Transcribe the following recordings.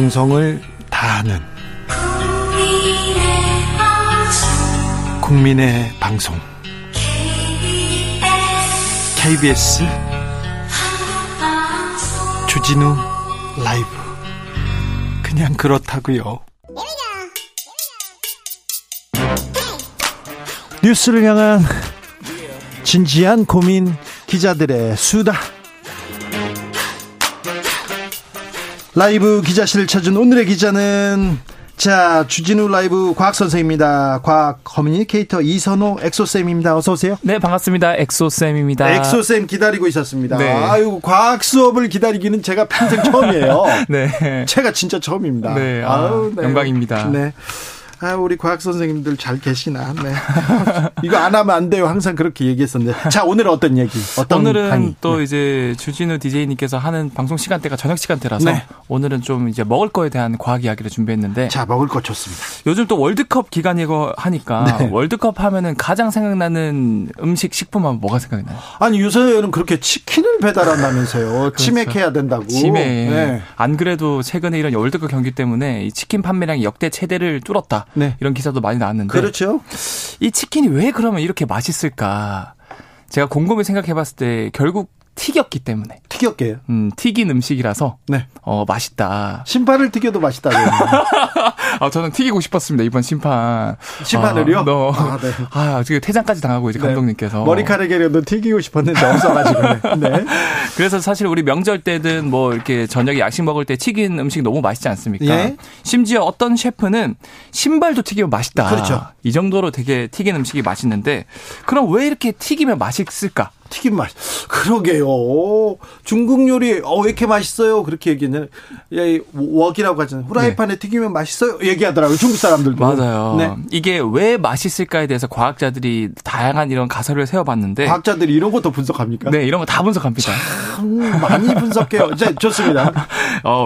정성을 다하는 국민의 방송 KBS 주진우 라이브. 그냥 그렇다고요. 뉴스를 향한 진지한 고민, 기자들의 수다. 라이브 기자실을 찾은 오늘의 기자는, 자, 주진우 라이브 과학 선생입니다. 과학 커뮤니케이터 이선호 엑소쌤입니다. 어서 오세요. 네, 반갑습니다. 엑소쌤입니다. 엑소쌤 기다리고 있었습니다. 네. 아유, 과학 수업을 기다리기는 제가 평생 처음이에요. 네, 제가 진짜 처음입니다. 네, 아유, 네. 영광입니다. 네. 아, 우리 과학 선생님들 잘 계시나? 네. 이거 안 하면 안 돼요. 항상 그렇게 얘기했었는데. 자, 오늘은 어떤 얘기? 어떤 오늘은 강의? 또 네. 이제 주진우 DJ님께서 하는 방송 시간대가 저녁 시간대라서 네. 오늘은 좀 이제 먹을 거에 대한 과학 이야기를 준비했는데. 자, 먹을 거 좋습니다. 요즘 또 월드컵 기간이고 하니까 네. 월드컵 하면은 가장 생각나는 음식, 식품하면 뭐가 생각이 나요? 아니, 요새는 그렇게 치킨을 배달한다면서요. 그렇죠. 치맥해야 된다고. 치맥. 네. 안 그래도 최근에 이런 월드컵 경기 때문에 이 치킨 판매량이 역대 최대를 뚫었다. 네. 이런 기사도 많이 나왔는데. 그렇죠. 이 치킨이 왜 그러면 이렇게 맛있을까? 제가 곰곰이 생각해봤을 때 결국 튀겼기 때문에. 튀겼게요? 튀긴 음식이라서 네. 맛있다. 신판을 튀겨도 맛있다. 아, 저는 튀기고 싶었습니다. 이번 심판. 심판을요? 아, 네. 아, 지금 퇴장까지 당하고 이제 네. 감독님께서. 머리카락에라도 튀기고 싶었는데 없어가지고. 네. 그래서 사실 우리 명절 때든 뭐 이렇게 저녁에 야식 먹을 때 튀긴 음식 너무 맛있지 않습니까? 예? 심지어 어떤 셰프는 신발도 튀기면 맛있다. 그렇죠. 이 정도로 되게 튀긴 음식이 맛있는데, 그럼 왜 이렇게 튀기면 맛있을까? 튀김 맛. 그러게요. 중국 요리, 왜 이렇게 맛있어요? 그렇게 얘기는, 웍이라고 하잖아요. 후라이팬에 네. 튀기면 맛있어요? 얘기하더라고요. 중국 사람들도. 맞아요. 네. 이게 왜 맛있을까에 대해서 과학자들이 다양한 이런 가설을 세워봤는데. 과학자들이 이런 것도 분석합니까? 네, 이런 거 다 분석합니다. 참, 많이 분석해요. 이제 좋습니다.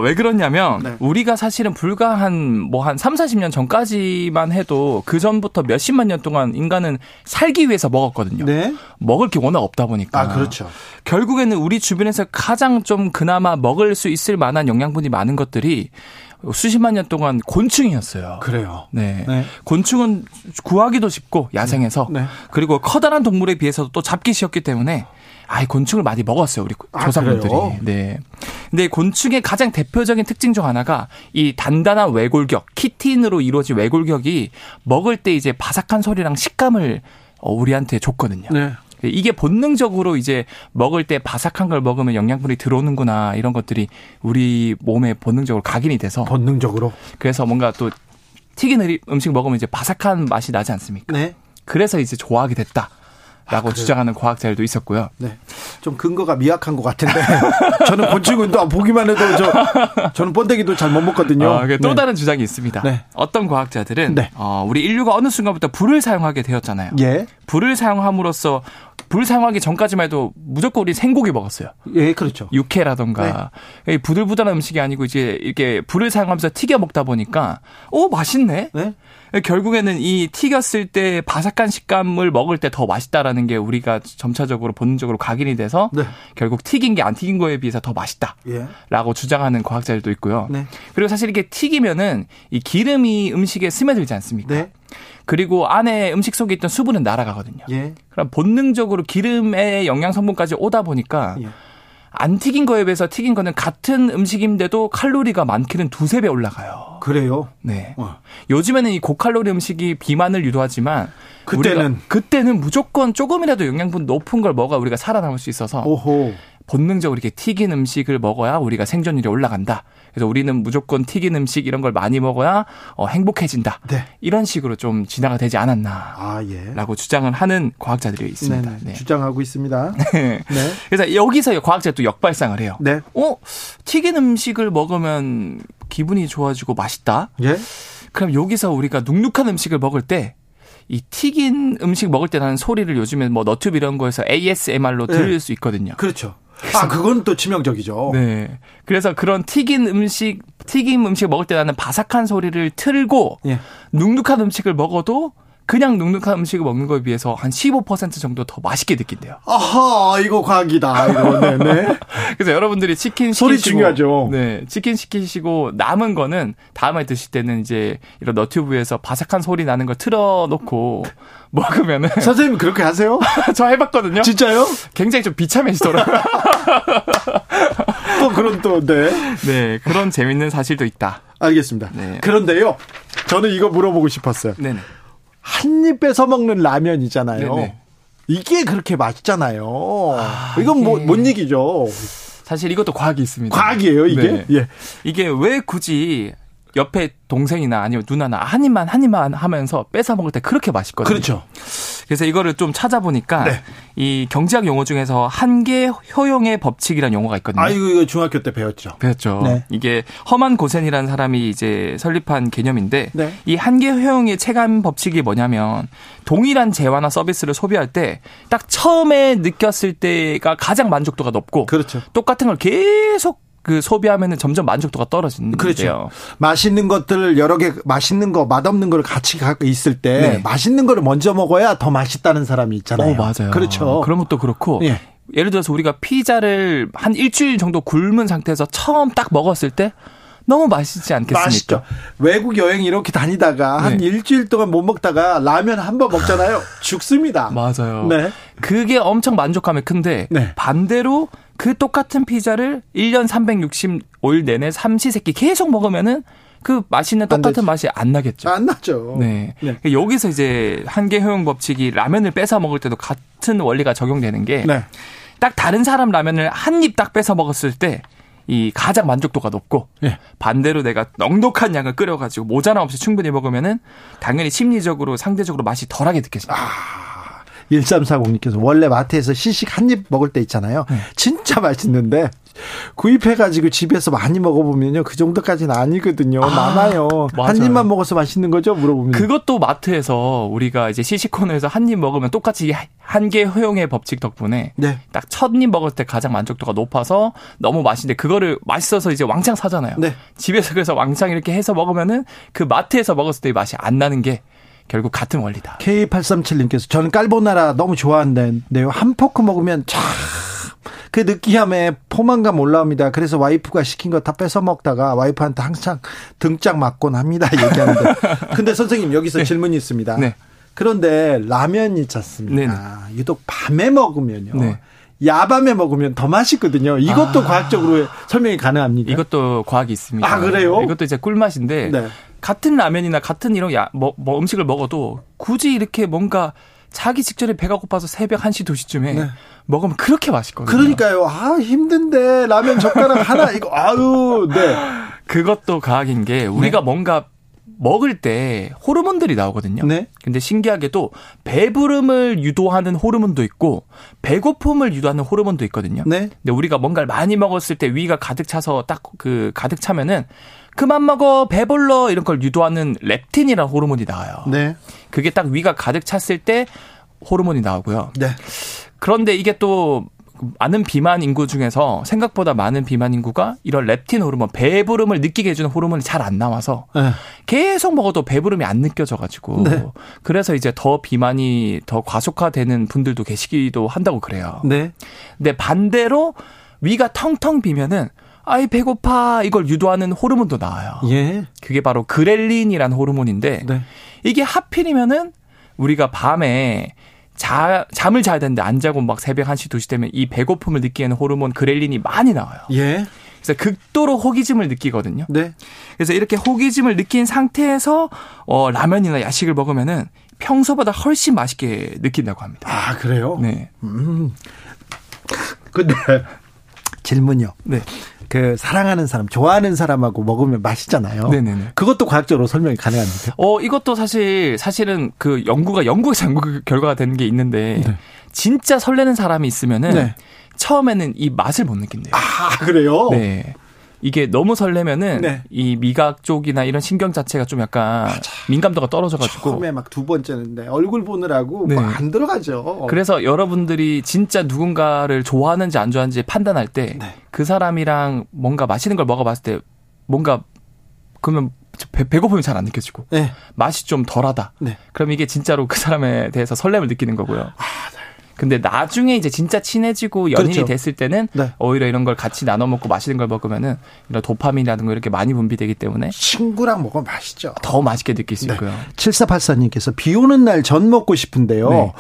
왜 그러냐면, 네. 우리가 사실은 불과 한 3, 40년 전까지만 해도 그 전부터 몇십만 년 동안 인간은 살기 위해서 먹었거든요. 네. 먹을 게 워낙 없다 보니까. 아, 그렇죠. 결국에는 우리 주변에서 가장 좀 그나마 먹을 수 있을 만한 영양분이 많은 것들이 수십만 년 동안 곤충이었어요. 그래요. 네. 네. 곤충은 구하기도 쉽고 야생에서 네. 그리고 커다란 동물에 비해서도 또 잡기 쉬웠기 때문에 아이 곤충을 많이 먹었어요, 우리 조상분들이. 아, 네. 근데 곤충의 가장 대표적인 특징 중 하나가 이 단단한 외골격, 키틴으로 이루어진 외골격이 먹을 때 이제 바삭한 소리랑 식감을 우리한테 줬거든요. 네. 이게 본능적으로 이제 먹을 때 바삭한 걸 먹으면 영양분이 들어오는구나, 이런 것들이 우리 몸에 본능적으로 각인이 돼서. 본능적으로. 그래서 뭔가 또 튀긴 음식 먹으면 이제 바삭한 맛이 나지 않습니까? 네. 그래서 이제 좋아하게 됐다. 라고 주장하는 과학자들도 있었고요. 네, 좀 근거가 미약한 것 같은데 저는 곤충은 또 보기만 해도 저는 번데기도 잘 못 먹거든요. 또 네. 다른 주장이 있습니다. 네. 어떤 과학자들은 네. 우리 인류가 어느 순간부터 불을 사용하게 되었잖아요. 예. 불을 사용함으로써 불 사용하기 전까지만 해도 무조건 우리 생고기 먹었어요. 예, 그렇죠. 육회라던가 네. 부들부들한 음식이 아니고 이제 이렇게 불을 사용하면서 튀겨 먹다 보니까 맛있네. 네. 결국에는 이 튀겼을 때 바삭한 식감을 먹을 때 더 맛있다라는 게 우리가 점차적으로 본능적으로 각인이 돼서 네. 결국 튀긴 게 안 튀긴 거에 비해서 더 맛있다라고 예. 주장하는 과학자들도 있고요. 네. 그리고 사실 이렇게 튀기면은 이 기름이 음식에 스며들지 않습니까? 네. 그리고 안에 음식 속에 있던 수분은 날아가거든요. 예. 그럼 본능적으로 기름의 영양 성분까지 오다 보니까 예. 안 튀긴 거에 비해서 튀긴 거는 같은 음식인데도 칼로리가 많게는 2-3배 올라가요. 그래요? 네. 요즘에는 이 고칼로리 음식이 비만을 유도하지만 그때는 무조건 조금이라도 영양분 높은 걸 먹어야 우리가 살아남을 수 있어서 오호. 본능적으로 이렇게 튀긴 음식을 먹어야 우리가 생존율이 올라간다. 그래서 우리는 무조건 튀긴 음식 이런 걸 많이 먹어야 행복해진다. 네. 이런 식으로 좀 진화가 되지 않았나. 아, 예. 라고 주장을 하는 과학자들이 있습니다. 네. 주장하고 있습니다. 네. 네. 그래서 여기서 과학자들이 또 역발상을 해요. 네. 튀긴 음식을 먹으면 기분이 좋아지고 맛있다. 예. 그럼 여기서 우리가 눅눅한 음식을 먹을 때 이 튀긴 음식 먹을 때 나는 소리를 요즘에 뭐 너튜브 이런 거에서 ASMR로 들을 수 있거든요. 그렇죠. 아, 그건 또 치명적이죠. 네. 그래서 그런 튀김 음식 먹을 때 나는 바삭한 소리를 틀고 예. 눅눅한 음식을 먹어도 그냥 눅눅한 음식을 먹는 거에 비해서 한 15% 정도 더 맛있게 느낀대요. 아하, 이거 과학이다. 이거. 네네. 그래서 여러분들이 치킨 시키시고 소리 중요하죠. 네, 치킨 시키시고 남은 거는 다음에 드실 때는 이제 이런 너튜브에서 바삭한 소리 나는 걸 틀어놓고 먹으면은. 선생님 그렇게 하세요? 저 해봤거든요. 진짜요? 굉장히 좀 비참해지더라고요. 또 그런 또 네, 그런 재밌는 사실도 있다. 알겠습니다. 네. 그런데요, 저는 이거 물어보고 싶었어요. 네네. 한 입 뺏어 먹는 라면 있잖아요. 네네. 이게 그렇게 맛있잖아요. 아, 이건 뭐, 뭔 얘기죠? 사실 이것도 과학이 있습니다. 과학이에요, 이게? 네. 예. 이게 왜 굳이 옆에 동생이나 아니면 누나나 한 입만 하면서 뺏어 먹을 때 그렇게 맛있거든요. 그렇죠. 그래서 이거를 좀 찾아보니까 네. 이 경제학 용어 중에서 한계 효용의 법칙이라는 용어가 있거든요. 아, 이거 중학교 때 배웠죠. 네. 이게 허만 고센이라는 사람이 이제 설립한 개념인데 네. 이 한계 효용의 체감 법칙이 뭐냐면 동일한 재화나 서비스를 소비할 때 딱 처음에 느꼈을 때가 가장 만족도가 높고 그렇죠. 똑같은 걸 계속 소비하면은 점점 만족도가 떨어지는데요. 그렇죠. 맛있는 것들을 여러 개, 맛있는 거, 맛없는 걸 같이 갖고 있을 때 네. 맛있는 걸 먼저 먹어야 더 맛있다는 사람이 있잖아요. 맞아요. 그렇죠. 그런 것도 그렇고. 예. 예를 들어서 우리가 피자를 한 일주일 정도 굶은 상태에서 처음 딱 먹었을 때 너무 맛있지 않겠습니까? 맛있죠. 외국 여행 이렇게 다니다가 한 네. 일주일 동안 못 먹다가 라면 한 번 먹잖아요. 죽습니다. 맞아요. 네. 그게 엄청 만족감이 큰데 네. 반대로 그 똑같은 피자를 1년 365일 내내 삼시세끼 계속 먹으면은 그 맛있는 똑같은 맛이 안 나겠죠. 안 나죠. 네. 네. 여기서 이제 한계 효용 법칙이 라면을 뺏어 먹을 때도 같은 원리가 적용되는 게 네. 딱 다른 사람 라면을 한 입 딱 뺏어 먹었을 때 이 가장 만족도가 높고 예. 반대로 내가 넉넉한 양을 끓여가지고 모자람 없이 충분히 먹으면은 당연히 심리적으로 상대적으로 맛이 덜하게 느껴집니다. 아, 1340님께서 원래 마트에서 시식 한 입 먹을 때 있잖아요. 진짜 맛있는데 구입해가지고 집에서 많이 먹어보면요 그 정도까지는 아니거든요. 많아요. 한 입만 먹어서 맛있는 거죠? 물어보면 그것도 마트에서 우리가 이제 시식 코너에서 한 입 먹으면 똑같이 한계 효용의 법칙 덕분에 네. 딱 첫 입 먹었을 때 가장 만족도가 높아서 너무 맛있는데 그거를 맛있어서 이제 왕창 사잖아요. 네. 집에서 그래서 왕창 이렇게 해서 먹으면은 그 마트에서 먹었을 때 맛이 안 나는 게 결국 같은 원리다. K837님께서 저는 깔보나라 너무 좋아하는데요. 한 포크 먹으면 참 그 느끼함에 포만감 올라옵니다. 그래서 와이프가 시킨 거 다 뺏어 먹다가 와이프한테 항상 등짝 맞곤 합니다. 얘기하는데. 근데 선생님 여기서 네. 질문이 있습니다. 네. 그런데 라면이 있지 않습니까? 네네. 유독 밤에 먹으면요. 네. 야밤에 먹으면 더 맛있거든요. 이것도 과학적으로 설명이 가능합니까? 이것도 과학이 있습니다. 아, 그래요? 이것도 이제 꿀맛인데 네. 같은 라면이나 같은 이런 음식을 먹어도 굳이 이렇게 뭔가 자기 직전에 배가 고파서 새벽 1시, 2시쯤에 네. 먹으면 그렇게 맛있거든요. 그러니까요. 아, 힘든데 라면 젓가락 하나 이거 아유. 네. 그것도 과학인 게 우리가 네. 뭔가 먹을 때 호르몬들이 나오거든요. 네. 근데 신기하게도 배부름을 유도하는 호르몬도 있고 배고픔을 유도하는 호르몬도 있거든요. 네. 근데 우리가 뭔가를 많이 먹었을 때 위가 가득 차서 딱 그 가득 차면은 그만 먹어, 배불러 이런 걸 유도하는 렙틴이라는 호르몬이 나와요. 네. 그게 딱 위가 가득 찼을 때 호르몬이 나오고요. 네. 그런데 이게 또 많은 비만 인구 중에서 생각보다 많은 비만 인구가 이런 렙틴 호르몬, 배부름을 느끼게 해주는 호르몬이 잘 안 나와서 네. 계속 먹어도 배부름이 안 느껴져가지고 네. 그래서 이제 더 비만이 더 과속화되는 분들도 계시기도 한다고 그래요. 네. 근데 반대로 위가 텅텅 비면은 아이 배고파 이걸 유도하는 호르몬도 나와요. 예. 그게 바로 그렐린이라는 호르몬인데 네. 이게 하필이면은 우리가 밤에 잠을 자야 되는데 안 자고 막 새벽 1시, 2시 되면 이 배고픔을 느끼는 호르몬 그렐린이 많이 나와요. 예. 그래서 극도로 호기심을 느끼거든요. 네. 그래서 이렇게 호기심을 느낀 상태에서 라면이나 야식을 먹으면은 평소보다 훨씬 맛있게 느낀다고 합니다. 아, 그래요? 네. 근데 질문요. 네. 그 사랑하는 사람, 좋아하는 사람하고 먹으면 맛있잖아요. 네네네. 그것도 과학적으로 설명이 가능합니까? 이것도 사실은 그 연구에서 연구 결과가 되는 게 있는데 네. 진짜 설레는 사람이 있으면은 네. 처음에는 이 맛을 못 느낀대요. 아, 그래요? 네. 이게 너무 설레면은 네. 이 미각 쪽이나 이런 신경 자체가 좀 약간 맞아. 민감도가 떨어져가지고 처음에 막 두 번째인데 얼굴 보느라고 네. 막 안 들어가죠. 그래서 여러분들이 진짜 누군가를 좋아하는지 안 좋아하는지 판단할 때 그 네. 사람이랑 뭔가 맛있는 걸 먹어봤을 때 뭔가 그러면 배고픔이 잘 안 느껴지고 네. 맛이 좀 덜하다. 네. 그럼 이게 진짜로 그 사람에 대해서 설렘을 느끼는 거고요. 네. 근데 나중에 이제 진짜 친해지고 연인이 그렇죠. 됐을 때는 네. 오히려 이런 걸 같이 나눠 먹고 맛있는 걸 먹으면은 이런 도파민이라는 거 이렇게 많이 분비되기 때문에 친구랑 먹으면 맛있죠. 더 맛있게 느낄 수 네. 있고요. 7484님께서 비 오는 날 전 먹고 싶은데요. 네.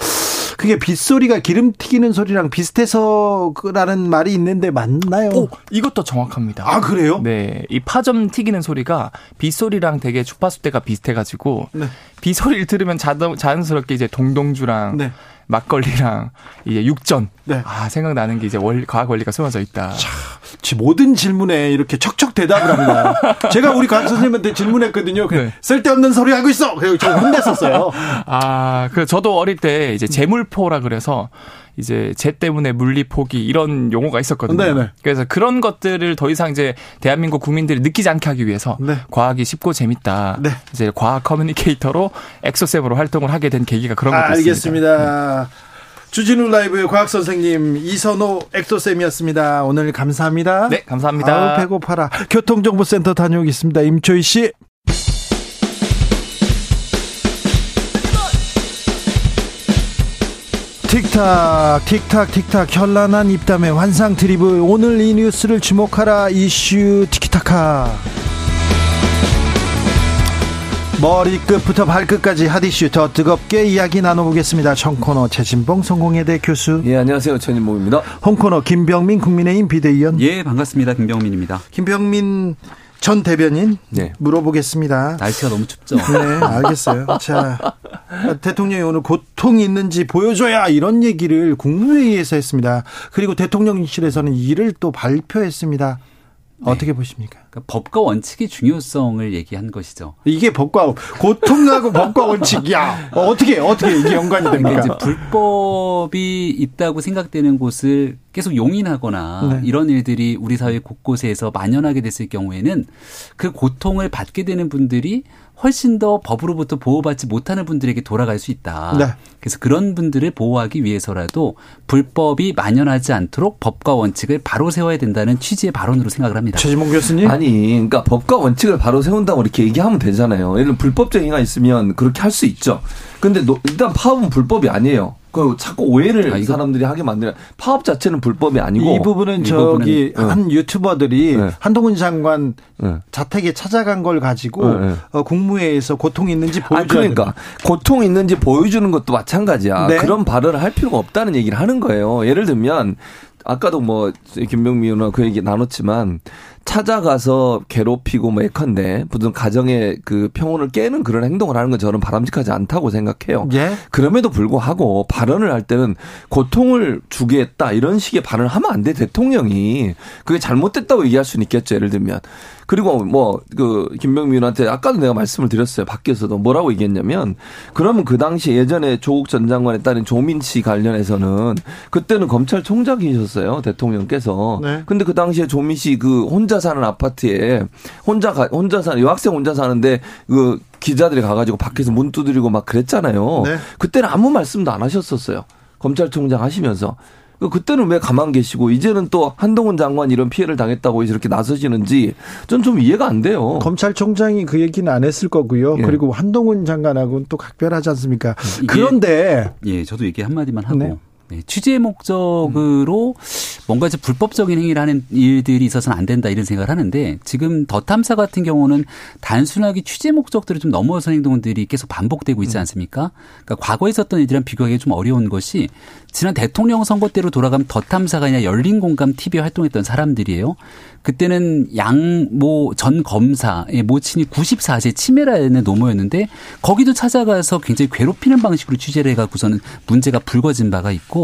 그게 빗소리가 기름 튀기는 소리랑 비슷해서라는 말이 있는데 맞나요? 오, 이것도 정확합니다. 아, 그래요? 네. 이 파전 튀기는 소리가 빗소리랑 되게 주파수대가 비슷해가지고 네. 빗소리를 들으면 자연스럽게 이제 동동주랑 네. 막걸리랑 이제 육전. 네. 아, 생각나는 게 이제 과학 원리가 숨어져 있다. 자, 모든 질문에 이렇게 척척 대답을 합니다. 제가 우리 과학 선생님한테 질문했거든요. 네. 쓸데없는 소리 하고 있어. 그래서 제가 혼냈었어요. 아, 그 저도 어릴 때 이제 재물포라 그래서 이제 쟤 때문에 물리 포기 이런 용어가 있었거든요. 네네. 그래서 그런 것들을 더 이상 이제 대한민국 국민들이 느끼지 않게 하기 위해서 네. 과학이 쉽고 재밌다. 네. 이제 과학 커뮤니케이터로 엑소쌤으로 활동을 하게 된 계기가 그런 것도 있습니다. 알겠습니다. 네. 주진우 라이브의 과학 선생님 이선호 엑소쌤이었습니다. 오늘 감사합니다. 네, 감사합니다. 아우, 배고파라. 교통정보센터 다녀오겠습니다. 임초희 씨. 틱탁 틱탁 틱탁 현란한 입담의 환상 드리블, 오늘 이 뉴스를 주목하라. 이슈 티키타카. 머리끝부터 발끝까지 핫이슈 더 뜨겁게 이야기 나눠보겠습니다. 청코너 최진봉 성공회대 교수. 예, 안녕하세요. 최진봉입니다. 홍코너 김병민 국민의힘 비대위원. 예, 반갑습니다. 김병민입니다. 김병민 전 대변인 네. 물어보겠습니다. 날씨가 너무 춥죠. 네, 알겠어요. 자, 대통령이 오늘 고통이 있는지 보여줘야 이런 얘기를 국무회의에서 했습니다. 그리고 대통령실에서는 이를 또 발표했습니다. 네. 어떻게 보십니까? 그러니까 법과 원칙의 중요성을 얘기한 것이죠. 이게 법과 고통하고 법과 원칙이야. 어떻게 이게 연관이 됩니까? 그러니까 이제 불법이 있다고 생각되는 곳을 계속 용인하거나 네. 이런 일들이 우리 사회 곳곳에서 만연하게 됐을 경우에는 그 고통을 받게 되는 분들이 훨씬 더 법으로부터 보호받지 못하는 분들에게 돌아갈 수 있다. 네. 그래서 그런 분들을 보호하기 위해서라도 불법이 만연하지 않도록 법과 원칙을 바로 세워야 된다는 취지의 발언으로 생각을 합니다. 최진봉 교수님. 아니, 그러니까 법과 원칙을 바로 세운다고 이렇게 얘기하면 되잖아요. 예를 들면 불법적 행위가 있으면 그렇게 할 수 있죠. 근데 일단 파업은 불법이 아니에요. 그 자꾸 오해를 사람들이 하게 만드는, 파업 자체는 불법이 아니고. 이 부분은 한 유튜버들이 네. 한동훈 장관 네. 자택에 찾아간 걸 가지고 네. 국무회의에서 고통이 있는지 보여주는. 그러니까 고통이 있는지 보여주는 것도 마찬가지야. 네. 그런 발언을 할 필요가 없다는 얘기를 하는 거예요. 예를 들면 아까도 뭐 김병민 의원과 그 얘기 나눴지만, 찾아가서 괴롭히고 뭐 예컨대 무슨 가정의 그 평온을 깨는 그런 행동을 하는 건 저는 바람직하지 않다고 생각해요. 예? 그럼에도 불구하고 발언을 할 때는 고통을 주겠다 이런 식의 발언을 하면 안 돼. 대통령이 그게 잘못됐다고 얘기할 수는 있겠죠, 예를 들면. 그리고 뭐 그 김병민한테 아까도 내가 말씀을 드렸어요. 밖에서도 뭐라고 얘기했냐면, 그러면 그 당시 예전에 조국 전 장관의 딸인 조민 씨 관련해서는 그때는 검찰총장이셨어요, 대통령께서. 네. 근데 그 당시에 조민 씨 그 혼자 사는 아파트에 혼자 사는 여학생 혼자 사는데 그 기자들이 가가지고 밖에서 문 두드리고 막 그랬잖아요. 네. 그때는 아무 말씀도 안 하셨었어요, 검찰총장 하시면서. 그때는 왜 가만 계시고 이제는 또 한동훈 장관 이런 피해를 당했다고 이렇게 나서시는지 전 좀 이해가 안 돼요. 검찰총장이 그 얘기는 안 했을 거고요. 예. 그리고 한동훈 장관하고는 또 각별하지 않습니까? 그런데 예, 저도 얘기 한마디만 하고. 네. 네, 취재의 목적으로 뭔가 이제 불법적인 행위를 하는 일들이 있어서는 안 된다 이런 생각을 하는데, 지금 더 탐사 같은 경우는 단순하게 취재 목적들을 좀 넘어서 행동들이 계속 반복되고 있지 않습니까? 그러니까 과거에 있었던 일들이랑 비교하기 좀 어려운 것이, 지난 대통령 선거 때로 돌아가면 더 탐사가 아니라 열린 공감 TV에 활동했던 사람들이에요. 그때는 양모 전 검사의 모친이 94세 치매라는 노모였는데, 거기도 찾아가서 굉장히 괴롭히는 방식으로 취재를 해갖고서는 문제가 불거진 바가 있고,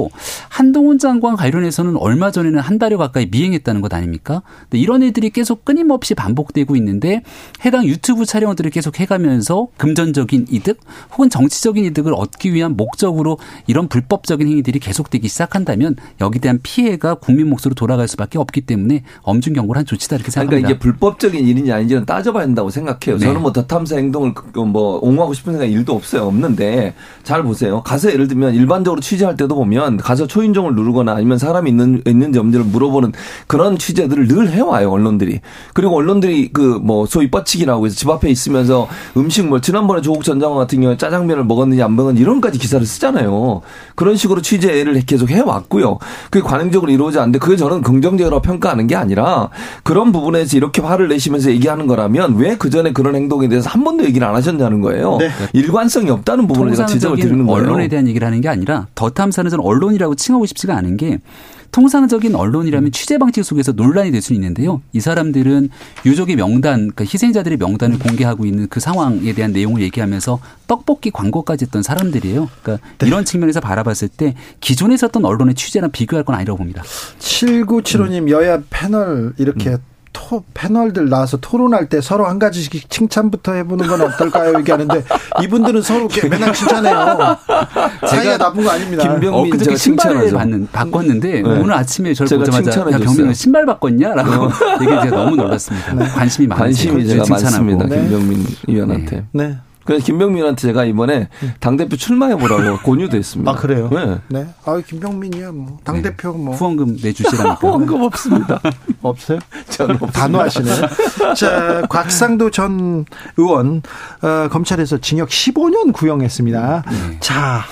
한동훈 장관 관련해서는 얼마 전에는 한 달여 가까이 미행했다는 것 아닙니까? 근데 이런 일들이 계속 끊임없이 반복되고 있는데, 해당 유튜브 촬영들을 계속 해가면서 금전적인 이득 혹은 정치적인 이득을 얻기 위한 목적으로 이런 불법적인 행위들이 계속되기 시작한다면 여기에 대한 피해가 국민 몫으로 돌아갈 수밖에 없기 때문에 엄중 경고를 한 조치다 이렇게 생각합니다. 그러니까 이게 불법적인 일인지 아닌지는 따져봐야 된다고 생각해요. 네. 저는 뭐 더 탐사 행동을 뭐 옹호하고 싶은 생각이 일도 없어요. 없는데 잘 보세요. 가서 예를 들면 일반적으로 취재할 때도 보면 가서 초인종을 누르거나 아니면 사람이 있는 있는지 없는지를 물어보는 그런 취재들을 늘 해와요, 언론들이. 그리고 언론들이 그 뭐 소위 뻗치기라고 해서 집 앞에 있으면서 음식물, 지난번에 조국 전 장관 같은 경우에 짜장면을 먹었느냐 안 먹었느냐 이런까지 기사를 쓰잖아요. 그런 식으로 취재를 계속 해왔고요. 그게 관행적으로 이루어지지 않는데 그게 저는 긍정적으로 평가하는 게 아니라 그런 부분에서 이렇게 화를 내시면서 얘기하는 거라면 왜 그전에 그런 행동에 대해서 한 번도 얘기를 안 하셨냐는 거예요. 네. 일관성이 없다는 부분을 제가 지적을 드리는 거예요. 언론에 대한 얘기를 하는 게 아니라 더 탐사는 저는 언론이라고 칭하고 싶지가 않은 게 통상적인 언론이라면 취재 방식 속에서 논란이 될 수는 있는데요. 이 사람들은 유족의 명단, 그러니까 희생자들의 명단을 공개하고 있는 그 상황에 대한 내용을 얘기하면서 떡볶이 광고까지 했던 사람들이에요. 그러니까 네. 이런 측면에서 바라봤을 때 기존에 있었던 언론의 취재랑 비교할 건 아니라고 봅니다. 7975님 여야 패널 이렇게 패널들 나와서 토론할 때 서로 한 가지씩 칭찬부터 해보는 건 어떨까요? 얘기하는데 이분들은 서로 맨날 칭찬해요. 제가 나쁜 거 아닙니다. 김병민 제가 신발을 바꿨는데 네. 오늘 아침에 저를 보자마자 병민은 신발 바꿨냐라고 되게 제가 너무 놀랐습니다. 네. 관심이 많아요. 관심이 제가 많습니다. 네. 김병민 의원한테. 네. 네. 그래서 김병민한테 제가 이번에 당대표 출마해보라고 권유도 했습니다. 아, 그래요? 네. 네. 아, 김병민이야, 뭐. 당대표 뭐. 후원금 내주시라니까. 후원금 없습니다. 없어요? 저는 없습니다. 단호하시네. 자, 곽상도 전 의원, 검찰에서 징역 15년 구형했습니다. 네. 자.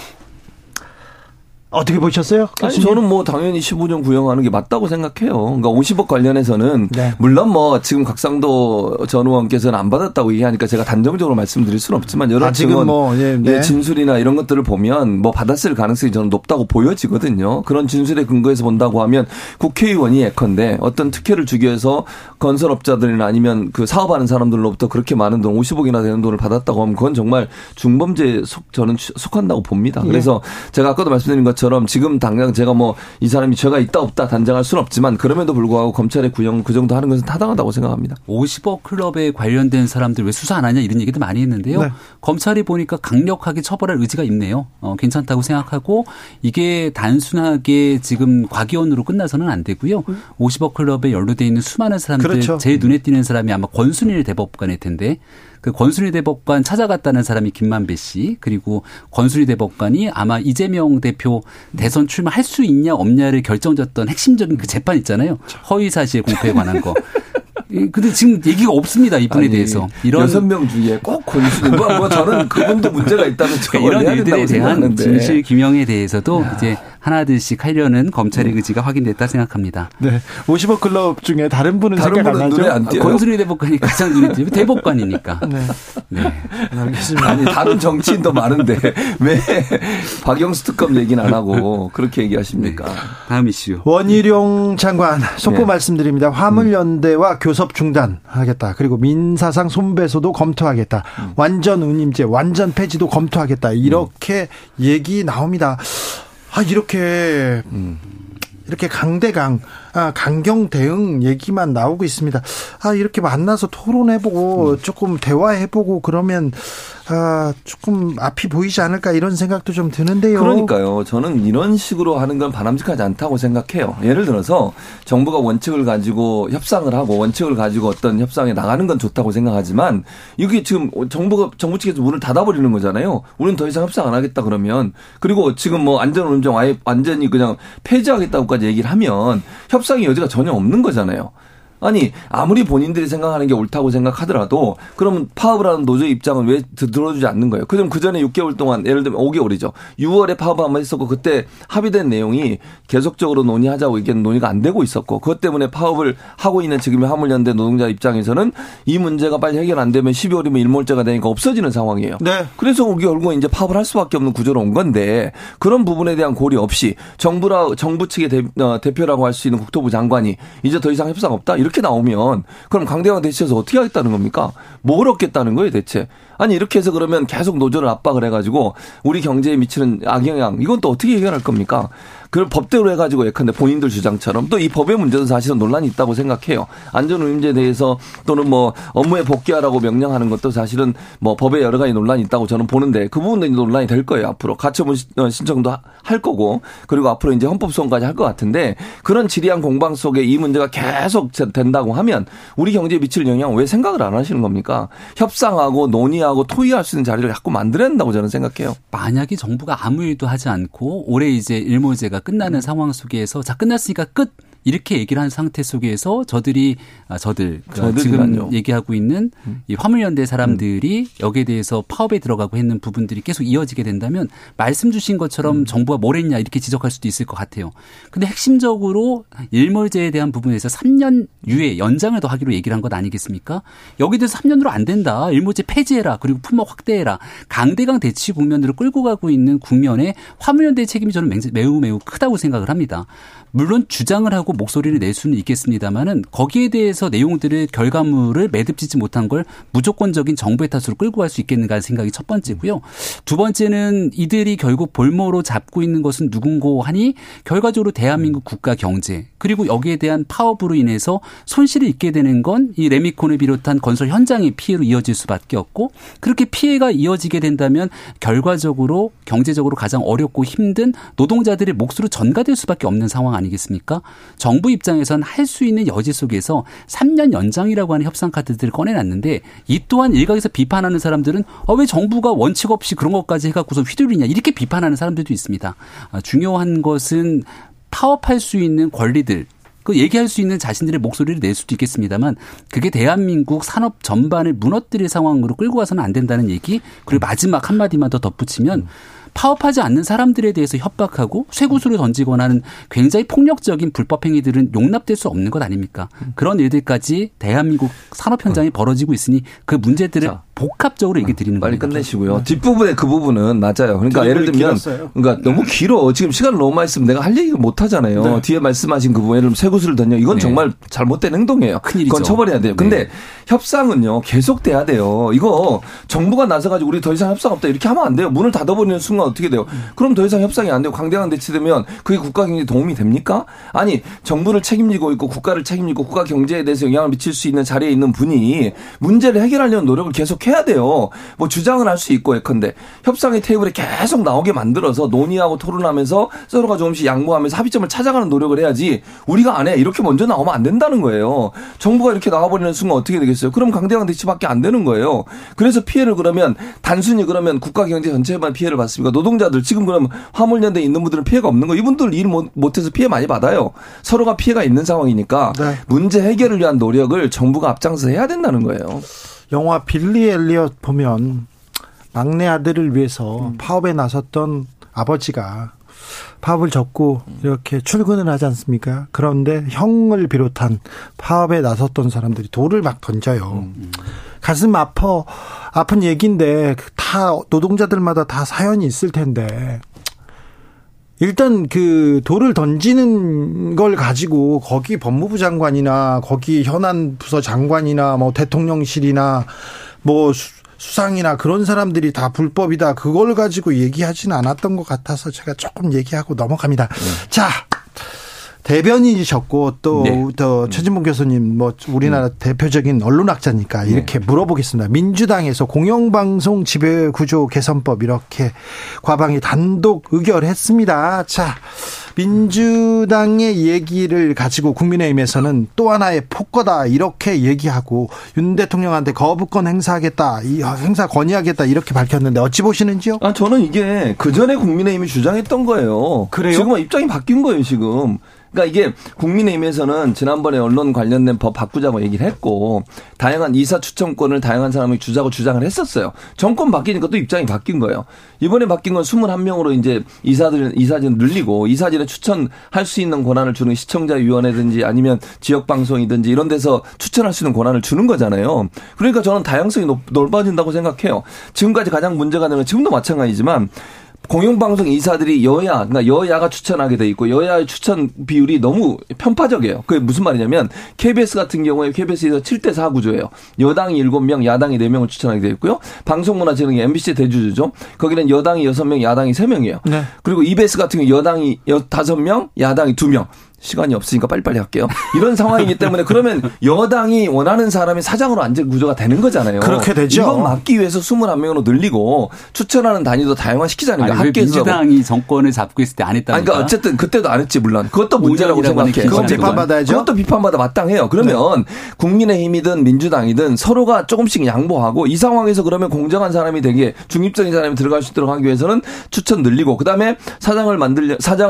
어떻게 보셨어요? 아니, 저는 뭐 당연히 15년 구형하는 게 맞다고 생각해요. 그러니까 50억 관련해서는 네. 물론 뭐 지금 곽상도 전 의원께서는 안 받았다고 얘기하니까 제가 단정적으로 말씀드릴 수는 없지만 여러 증언 뭐, 네. 진술이나 이런 것들을 보면 뭐 받았을 가능성이 저는 높다고 보여지거든요. 그런 진술의 근거에서 본다고 하면 국회의원이 예컨대 어떤 특혜를 주기 위해서 건설업자들이나 아니면 그 사업하는 사람들로부터 그렇게 많은 돈 50억이나 되는 돈을 받았다고 하면 그건 정말 중범죄에 저는 속한다고 봅니다. 그래서 네. 제가 아까도 말씀드린 것 처럼 지금 당장 제가 뭐 이 사람이 죄가 있다 없다 단정할 수는 없지만 그럼에도 불구하고 검찰의 구형 그 정도 하는 것은 타당하다고 생각합니다. 50억 클럽에 관련된 사람들 왜 수사 안 하냐 이런 얘기도 많이 했는데요. 네. 검찰이 보니까 강력하게 처벌할 의지가 있네요. 괜찮다고 생각하고 이게 단순하게 지금 과기원으로 끝나서는 안 되고요. 50억 클럽에 연루되어 있는 수많은 사람들 그렇죠. 제일 눈에 띄는 사람이 아마 권순일 대법관일 텐데 그 권순일 대법관 찾아갔다는 사람이 김만배 씨 그리고 권순일 대법관이 아마 이재명 대표 대선 출마할 수 있냐 없냐를 결정졌던 핵심적인 그 재판 있잖아요. 허위사실 공표에 관한 거. 근데 지금 얘기가 없습니다. 이분에 아니, 대해서. 이런 6명 중에 꼭 권순일. 뭐 저는 그분도 문제가 있다는 그러니까 이런 일들에 대한 진실 규명에 대해서도 야. 이제 하나둘씩 하려는 검찰의 의지가 확인됐다 생각합니다. 네, 50억 클럽 중에 다른 분은 눈에 안 띄어요. 권순일 대법관이 가장 눈에 띄어요. 대법관이니까. 네. 네. 알겠습니다. 아니 다른 정치인도 많은데 왜 박영수 특검 얘기는 안 하고 그렇게 얘기하십니까? 네. 다음 이슈. 원희룡 장관 속보 네. 말씀드립니다. 화물연대와 교섭 중단하겠다. 그리고 민사상 손배소도 검토하겠다. 완전 운임제, 완전 폐지도 검토하겠다. 이렇게 얘기 나옵니다. 아, 이렇게 강대강, 강경 대응 얘기만 나오고 있습니다. 아, 이렇게 만나서 토론해보고, 조금 대화해보고, 그러면, 아, 조금 앞이 보이지 않을까 이런 생각도 좀 드는데요. 그러니까요. 저는 이런 식으로 하는 건 바람직하지 않다고 생각해요. 예를 들어서 정부가 원칙을 가지고 협상을 하고 원칙을 가지고 어떤 협상에 나가는 건 좋다고 생각하지만 이게 지금 정부 측에서 문을 닫아버리는 거잖아요. 우리는 더 이상 협상 안 하겠다 그러면 그리고 지금 뭐 안전운임제 아예 완전히 그냥 폐지하겠다고까지 얘기를 하면 협상의 여지가 전혀 없는 거잖아요. 아니 아무리 본인들이 생각하는 게 옳다고 생각하더라도 그러면 파업을 하는 노조의 입장은 왜 들어주지 않는 거예요? 그럼 그전에 6개월 동안 예를 들면 5개월이죠. 6월에 파업 한번 했었고 그때 합의된 내용이 계속적으로 논의하자고 이게 논의가 안 되고 있었고 그것 때문에 파업을 하고 있는 지금의 화물연대 노동자 입장에서는 이 문제가 빨리 해결 안 되면 12월이면 일몰제가 되니까 없어지는 상황이에요. 네. 그래서 우리 결국은 이제 파업을 할 수밖에 없는 구조로 온 건데 그런 부분에 대한 고리 없이 정부 측의 대표라고 할 수 있는 국토부 장관이 이제 더 이상 협상 없다 이렇게 나오면 그럼 강대강 대치해서 어떻게 하겠다는 겁니까? 뭘 얻겠다는 거예요 대체? 아니 이렇게 해서 그러면 계속 노조를 압박을 해가지고 우리 경제에 미치는 악영향 이건 또 어떻게 해결할 겁니까? 그걸 법대로 해가지고 예컨대 본인들 주장처럼 또 이 법의 문제도 사실은 논란이 있다고 생각해요. 안전운임제에 대해서 또는 뭐 업무에 복귀하라고 명령하는 것도 사실은 뭐 법에 여러 가지 논란이 있다고 저는 보는데 그 부분도 이제 논란이 될 거예요. 앞으로 가처분 신청도 할 거고 그리고 앞으로 이제 헌법소원까지 할 것 같은데 그런 지리한 공방 속에 이 문제가 계속 된다고 하면 우리 경제에 미칠 영향 왜 생각을 안 하시는 겁니까? 협상하고 논의하고 토의할 수 있는 자리를 자꾸 만들어야 한다고 저는 생각해요. 만약에 정부가 아무 일도 하지 않고 올해 이제 일몰제가 관계가 끝나는 상황 속에서 자 끝났으니까 끝 이렇게 얘기를 한 상태 속에서 저들 지금 얘기하고 있는 이 화물연대 사람들이 여기에 대해서 파업에 들어가고 있는 부분들이 계속 이어지게 된다면 말씀 주신 것처럼 정부가 뭘 했냐 이렇게 지적할 수도 있을 것 같아요. 근데 핵심적으로 일몰제에 대한 부분에서 3년 유예 연장을 더 하기로 얘기를 한 것 아니겠습니까? 여기에 대해서 3년으로 안 된다. 일몰제 폐지해라. 그리고 품목 확대해라. 강대강 대치 국면으로 끌고 가고 있는 국면에 화물연대의 책임이 저는 매우 매우 크다고 생각을 합니다. 물론 주장을 하고 목소리를 낼 수는 있겠습니다만은 거기에 대해서 내용들을 결과물을 매듭짓지 못한 걸 무조건적인 정부의 탓으로 끌고 갈 수 있겠는가 하는 생각이 첫 번째고요. 두 번째는 이들이 결국 볼모로 잡고 있는 것은 누군고 하니 결과적으로 대한민국 국가 경제 그리고 여기에 대한 파업으로 인해서 손실을 입게 되는 건 이 레미콘을 비롯한 건설 현장의 피해로 이어질 수밖에 없고 그렇게 피해가 이어지게 된다면 결과적으로 경제적으로 가장 어렵고 힘든 노동자들의 몫으로 전가될 수밖에 없는 상황 아니겠습니까? 정부 입장에선 할 수 있는 여지 속에서 3년 연장이라고 하는 협상 카드들을 꺼내놨는데 이 또한 일각에서 비판하는 사람들은 왜 정부가 원칙 없이 그런 것까지 해갖고서 휘둘리냐 이렇게 비판하는 사람들도 있습니다. 중요한 것은 파업할 수 있는 권리들 그 얘기할 수 있는 자신들의 목소리를 낼 수도 있겠습니다만 그게 대한민국 산업 전반을 무너뜨릴 상황으로 끌고 가서는 안 된다는 얘기 그리고 마지막 한마디만 더 덧붙이면 파업하지 않는 사람들에 대해서 협박하고 쇠구슬을 던지거나 하는 굉장히 폭력적인 불법 행위들은 용납될 수 없는 것 아닙니까? 그런 일들까지 대한민국 산업 현장이 벌어지고 있으니 그 문제들을 복합적으로 얘기 드리는 겁니다. 빨리 끝내시고요. 뒷부분에 그 부분은 맞아요. 그러니까 예를 들면 그러니까 너무 길어. 지금 시간 너무 많이 있으면 내가 할 얘기를 못 하잖아요. 네. 뒤에 말씀하신 그 부분 예를 들면 쇠구슬을 던져. 이건 정말 잘못된 행동이에요. 큰일이죠. 그건 처벌해야 돼요. 근데 협상은요. 계속돼야 돼요. 이거 정부가 나서가지고 우리 더 이상 협상 없다 이렇게 하면 안 돼요. 문을 닫아버리는 순간 어떻게 돼요? 그럼 더 이상 협상이 안 되고 강대강 대치되면 그게 국가 경제에 도움이 됩니까? 아니 정부를 책임지고 있고 국가를 책임지고 국가 경제에 대해서 영향을 미칠 수 있는 자리에 있는 분이 문제를 해결하려는 노력을 계속 해야 돼요. 뭐 주장을 할 수 있고 예컨대 협상의 테이블에 계속 나오게 만들어서 논의하고 토론하면서 서로가 조금씩 양보하면서 합의점을 찾아가는 노력을 해야지 우리가 안 해 이렇게 먼저 나오면 안 된다는 거예요. 정부가 이렇게 나가버리는 순간 어떻게 되겠어요? 그럼 강대강 대치밖에 안 되는 거예요. 그래서 피해를 그러면 단순히 그러면 국가 경제 전체에만 피해를 받습니다. 노동자들 지금 그럼 화물연대에 있는 분들은 피해가 없는 거 이분들 일 못해서 피해 많이 받아요. 서로가 피해가 있는 상황이니까 문제 해결을 위한 노력을 정부가 앞장서 해야 된다는 거예요. 영화 빌리 엘리엇 보면 막내 아들을 위해서 파업에 나섰던 아버지가 파업을 접고 이렇게 출근을 하지 않습니까? 그런데 형을 비롯한 파업에 나섰던 사람들이 돌을 막 던져요. 가슴 아픈 얘기인데 다 노동자들마다 다 사연이 있을 텐데 일단 그 돌을 던지는 걸 가지고 거기 법무부 장관이나 거기 현안 부서 장관이나 뭐 대통령실이나 뭐 수상이나 그런 사람들이 다 불법이다. 그걸 가지고 얘기하지는 않았던 것 같아서 제가 조금 얘기하고 넘어갑니다. 네. 자, 대변인이셨고 또 최진봉 교수님 뭐 우리나라 대표적인 언론학자니까 이렇게 물어보겠습니다. 민주당에서 공영방송 지배구조 개선법 이렇게 과방이 단독 의결했습니다. 자, 민주당의 얘기를 가지고 국민의힘에서는 또 하나의 폭거다 이렇게 얘기하고 윤 대통령한테 거부권 행사하겠다 이 행사 건의하겠다 이렇게 밝혔는데 어찌 보시는지요? 아, 저는 이게 그전에 국민의힘이 주장했던 거예요. 그래요? 지금은 입장이 바뀐 거예요 지금. 그러니까 이게 국민의힘에서는 지난번에 언론 관련된 법 바꾸자고 얘기를 했고 다양한 이사 추천권을 다양한 사람이 주자고 주장을 했었어요. 정권 바뀌니까 또 입장이 바뀐 거예요. 이번에 바뀐 건 21명으로 이제 이사진 늘리고 이사진에 추천할 수 있는 권한을 주는 시청자위원회든지 아니면 지역방송이든지 이런 데서 추천할 수 있는 권한을 주는 거잖아요. 그러니까 저는 다양성이 넓어진다고 생각해요. 지금까지 가장 문제가 되는 지금도 마찬가지지만 공영방송 이사들이 그러니까 여야가 추천하게 돼 있고 여야의 추천 비율이 너무 편파적이에요. 그게 무슨 말이냐면 KBS 같은 경우에 KBS에서 7대4 구조예요. 여당이 7명, 야당이 4명을 추천하게 돼 있고요. 방송문화진흥이 MBC 대주주죠. 거기는 여당이 6명, 야당이 3명이에요. 네. 그리고 EBS 같은 경우 여당이 5명, 야당이 2명. 시간이 없으니까 빨리빨리 할게요. 이런 상황이기 때문에 그러면 여당이 원하는 사람이 사장으로 앉을 구조가 되는 거잖아요. 그렇게 되죠. 이건 막기 위해서 21명으로 늘리고 추천하는 단위도 다양화시키자는 거예요. 민주당이 정권을 잡고 있을 때 안 했다니까. 아니, 그러니까 어쨌든 그때도 안 했지 물론. 그것도 문제라고 생각해. 그건 비판받아야죠. 그것도 비판받아 마땅해요. 그러면 네. 국민의힘이든 민주당이든 서로가 조금씩 양보하고 이 상황에서 그러면 공정한 사람이 되게 중립적인 사람이 들어갈 수 있도록 하기 위해서는 추천 늘리고 그다음에 사장을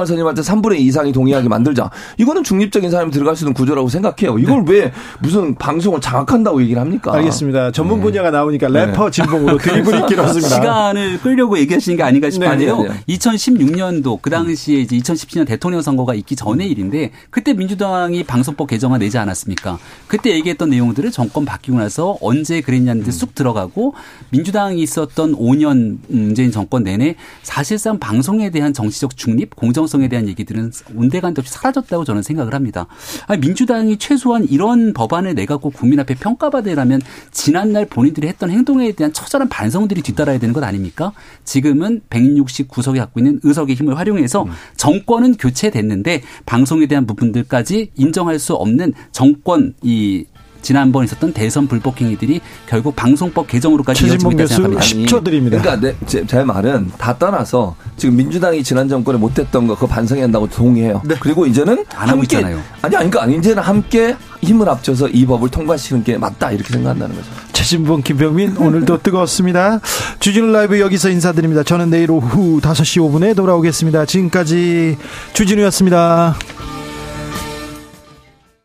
선임할 때 3분의 2 이상이 동의하게 만들자. 이거는 중립적인 사람이 들어갈 수 있는 구조라고 생각해요. 이걸 네. 왜 무슨 방송을 장악한다고 얘기를 합니까? 알겠습니다. 전문 분야가 나오니까 래퍼 네. 진봉으로 드리블이 길었습니다. 시간을 끌려고 얘기하시는 게 아닌가 싶은데요. 네. 2016년도 그 당시에 이제 2017년 대통령 선거가 있기 전의 일인데 그때 민주당이 방송법 개정안 내지 않았습니까? 그때 얘기했던 내용들을 정권 바뀌고 나서 언제 그랬냐는데 쑥 들어가고 민주당이 있었던 5년 문재인 정권 내내 사실상 방송에 대한 정치적 중립, 공정성에 대한 얘기들은 온데간데 없이 사라졌다고 저는 생각을 합니다. 아니, 민주당이 최소한 이런 법안을 내갖고 국민 앞에 평가받으려면 지난날 본인들이 했던 행동에 대한 처절한 반성들이 뒤따라야 되는 것 아닙니까? 지금은 169석이 갖고 있는 의석의 힘을 활용해서 정권은 교체됐는데 방송에 대한 부분들까지 인정할 수 없는 정권 이 지난번 있었던 대선 불법행위들이 결국 방송법 개정으로까지 이어집니다. 생각합니다. 10초 드립니다. 그러니까 제 말은 다 떠나서 지금 민주당이 지난 정권에 못했던 거 그거 반성해야 한다고 동의해요. 네. 그리고 이제는 안 하고 있잖아요. 아니, 이제는 함께 힘을 합쳐서 이 법을 통과시키는 게 맞다 이렇게 생각한다는 거죠. 최진봉, 김병민 오늘도 뜨거웠습니다. 주진우 라이브 여기서 인사드립니다. 저는 내일 오후 5시 5분에 돌아오겠습니다. 지금까지 주진우였습니다.